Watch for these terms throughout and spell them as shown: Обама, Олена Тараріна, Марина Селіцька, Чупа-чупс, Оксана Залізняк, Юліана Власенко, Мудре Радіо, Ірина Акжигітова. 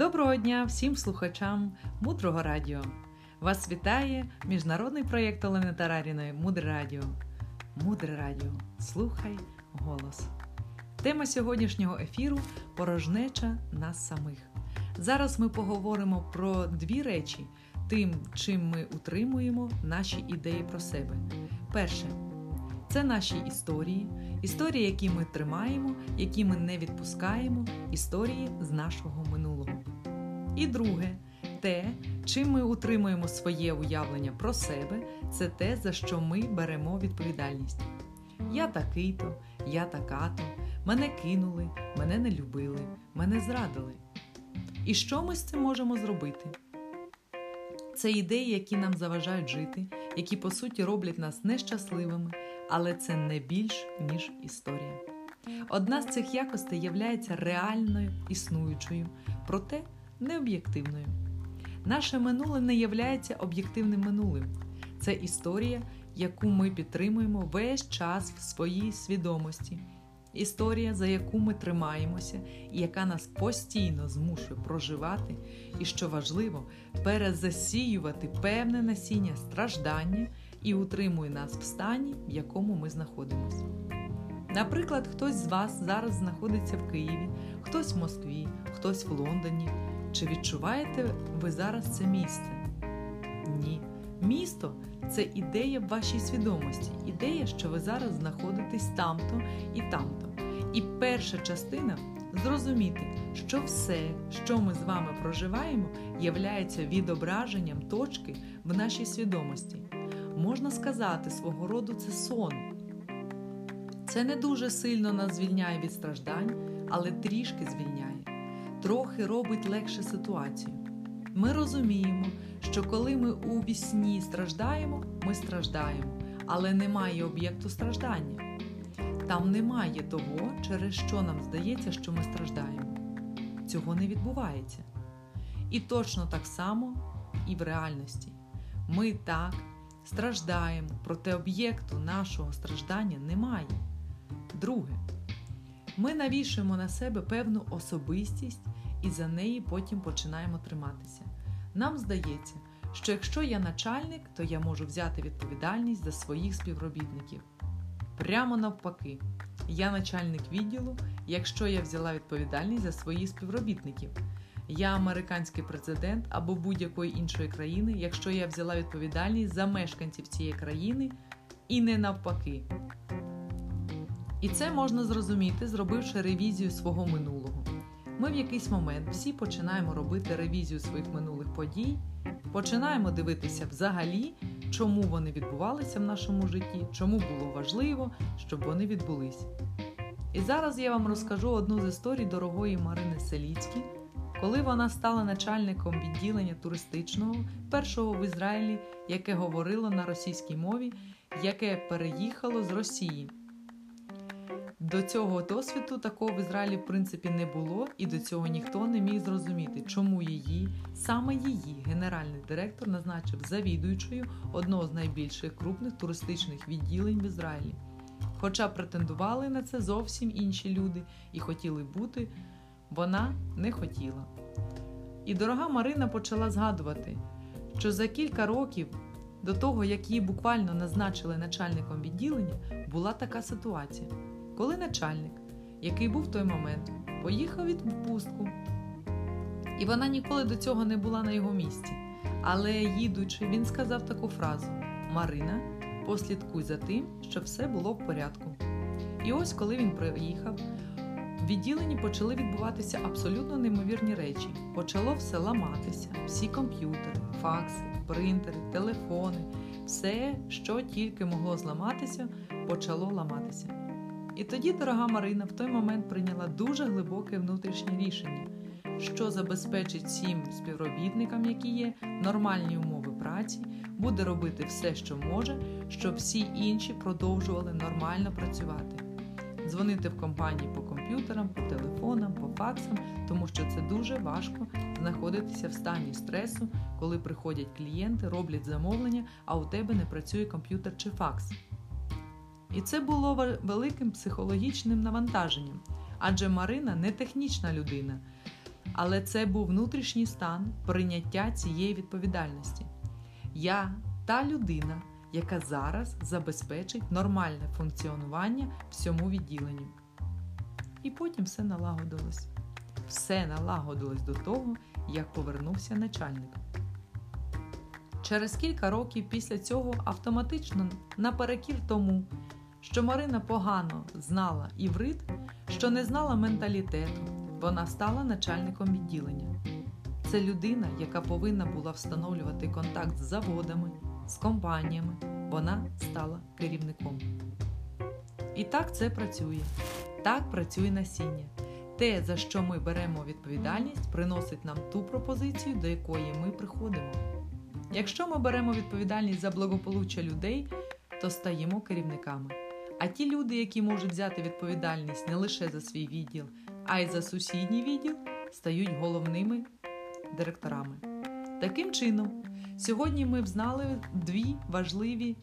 Доброго дня всім слухачам Мудрого Радіо! Вас вітає міжнародний проєкт Олени Тараріної «Мудре Радіо». Мудре Радіо. Слухай голос. Тема сьогоднішнього ефіру – порожнеча нас самих. Зараз ми поговоримо про дві речі – тим, чим ми утримуємо наші ідеї про себе. Перше – це наші історії. Історії, які ми тримаємо, які ми не відпускаємо, історії з нашого минулого. І друге – те, чим ми утримуємо своє уявлення про себе, це те, за що ми беремо відповідальність. Я такий-то, я така-то, мене кинули, мене не любили, мене зрадили. І що ми з цим можемо зробити? Це ідеї, які нам заважають жити, які, по суті, роблять нас нещасливими, але це не більш, ніж історія. Одна з цих якостей являється реальною, існуючою, проте необ'єктивною. Наше минуле не являється об'єктивним минулим. Це історія, яку ми підтримуємо весь час в своїй свідомості. Історія, за яку ми тримаємося і яка нас постійно змушує проживати і, що важливо, перезасіювати певне насіння страждання і утримує нас в стані, в якому ми знаходимося. Наприклад, хтось з вас зараз знаходиться в Києві, хтось в Москві, хтось в Лондоні. Чи відчуваєте ви зараз це місце? Ні. Місто – це ідея в вашій свідомості, ідея, що ви зараз знаходитесь там-то і там-то. І перша частина – зрозуміти, що все, що ми з вами проживаємо, являється відображенням точки в нашій свідомості. Можна сказати, свого роду це сон. Це не дуже сильно нас звільняє від страждань, але трішки звільняє. Трохи робить легше ситуацію. Ми розуміємо, що коли ми у вісні страждаємо, ми страждаємо, але немає об'єкту страждання. Там немає того, через що нам здається, що ми страждаємо. Цього не відбувається. І точно так само і в реальності. Ми так страждаємо, проте об'єкту нашого страждання немає. Друге. Ми навішуємо на себе певну особистість і за неї потім починаємо триматися. Нам здається, що якщо я начальник, то я можу взяти відповідальність за своїх співробітників. Прямо навпаки. Я начальник відділу, якщо я взяла відповідальність за своїх співробітників. Я американський президент або будь-якої іншої країни, якщо я взяла відповідальність за мешканців цієї країни, і не навпаки. І це можна зрозуміти, зробивши ревізію свого минулого. Ми в якийсь момент всі починаємо робити ревізію своїх минулих подій, починаємо дивитися взагалі, чому вони відбувалися в нашому житті, чому було важливо, щоб вони відбулись. І зараз я вам розкажу одну з історій дорогої Марини Селіцьки, коли вона стала начальником відділення туристичного, першого в Ізраїлі, яке говорило на російській мові, яке переїхало з Росії. До цього досвіду такого в Ізраїлі, в принципі, не було, і до цього ніхто не міг зрозуміти, чому її, саме її, генеральний директор назначив завідуючою одного з найбільших крупних туристичних відділень в Ізраїлі. Хоча претендували на це зовсім інші люди і хотіли бути, вона не хотіла. І дорога Марина почала згадувати, що за кілька років до того, як її буквально назначили начальником відділення, була така ситуація. Коли начальник, який був в той момент, поїхав у відпустку, і вона ніколи до цього не була на його місці. Але їдучи, він сказав таку фразу: «Марина, послідкуй за тим, щоб все було в порядку». І ось коли він приїхав, в відділенні почали відбуватися абсолютно неймовірні речі. Почало все ламатися, всі комп'ютери, факси, принтери, телефони, все, що тільки могло зламатися, почало ламатися. І тоді дорога Марина в той момент прийняла дуже глибоке внутрішнє рішення, що забезпечить всім співробітникам, які є, нормальні умови праці, буде робити все, що може, щоб всі інші продовжували нормально працювати. Дзвонити в компанії по комп'ютерам, по телефонам, по факсам, тому що це дуже важко знаходитися в стані стресу, коли приходять клієнти, роблять замовлення, а у тебе не працює комп'ютер чи факс. І це було великим психологічним навантаженням, адже Марина не технічна людина. Але це був внутрішній стан прийняття цієї відповідальності. Я та людина, яка зараз забезпечить нормальне функціонування всьому відділенню. І потім все налагодилось. Все налагодилось до того, як повернувся начальник. Через кілька років після цього автоматично наперекір тому, що Марина погано знала іврит, що не знала менталітету, вона стала начальником відділення. Це людина, яка повинна була встановлювати контакт з заводами, з компаніями, вона стала керівником. І так це працює. Так працює насіння. Те, за що ми беремо відповідальність, приносить нам ту пропозицію, до якої ми приходимо. Якщо ми беремо відповідальність за благополуччя людей, то стаємо керівниками. А ті люди, які можуть взяти відповідальність не лише за свій відділ, а й за сусідній відділ, стають головними директорами. Таким чином, сьогодні ми взнали дві важливі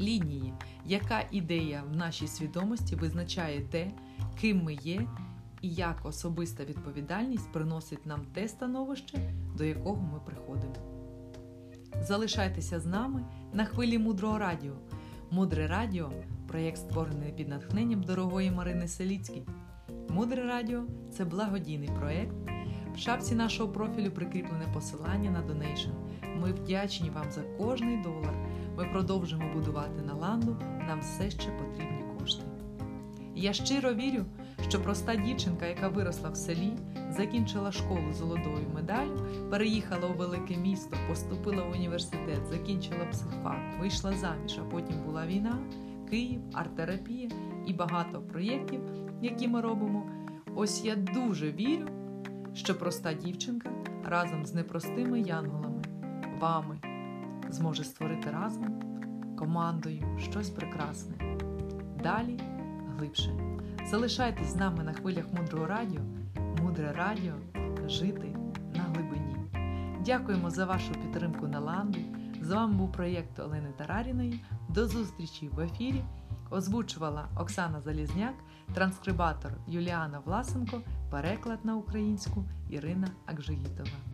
лінії, яка ідея в нашій свідомості визначає те, ким ми є і як особиста відповідальність приносить нам те становище, до якого ми приходимо. Залишайтеся з нами на хвилі Мудрого Радіо. Мудре Радіо – проєкт, створений під натхненням дорогої Марини Селіцької. Мудре Радіо – це благодійний проєкт. В шапці нашого профілю прикріплене посилання на донейшн. Ми вдячні вам за кожний долар. Ми продовжимо будувати на ланду, нам все ще потрібні кошти. Я щиро вірю, що проста дівчинка, яка виросла в селі, закінчила школу з золотою медаллю, переїхала у велике місто, поступила в університет, закінчила психфак, вийшла заміж, а потім була війна, Київ, арт-терапія і багато проєктів, які ми робимо. Ось я дуже вірю, що проста дівчинка разом з непростими янголами, вами, зможе створити разом, командою, щось прекрасне. Далі, глибше. Залишайтесь з нами на хвилях Мудрого Радіо. Мудре Радіо – жити на глибині. Дякуємо за вашу підтримку на ланді. З вами був проєкт Олени Тараріної. До зустрічі в ефірі. Озвучувала Оксана Залізняк, транскрибатор Юліана Власенко, переклад на українську Ірина Акжигітова.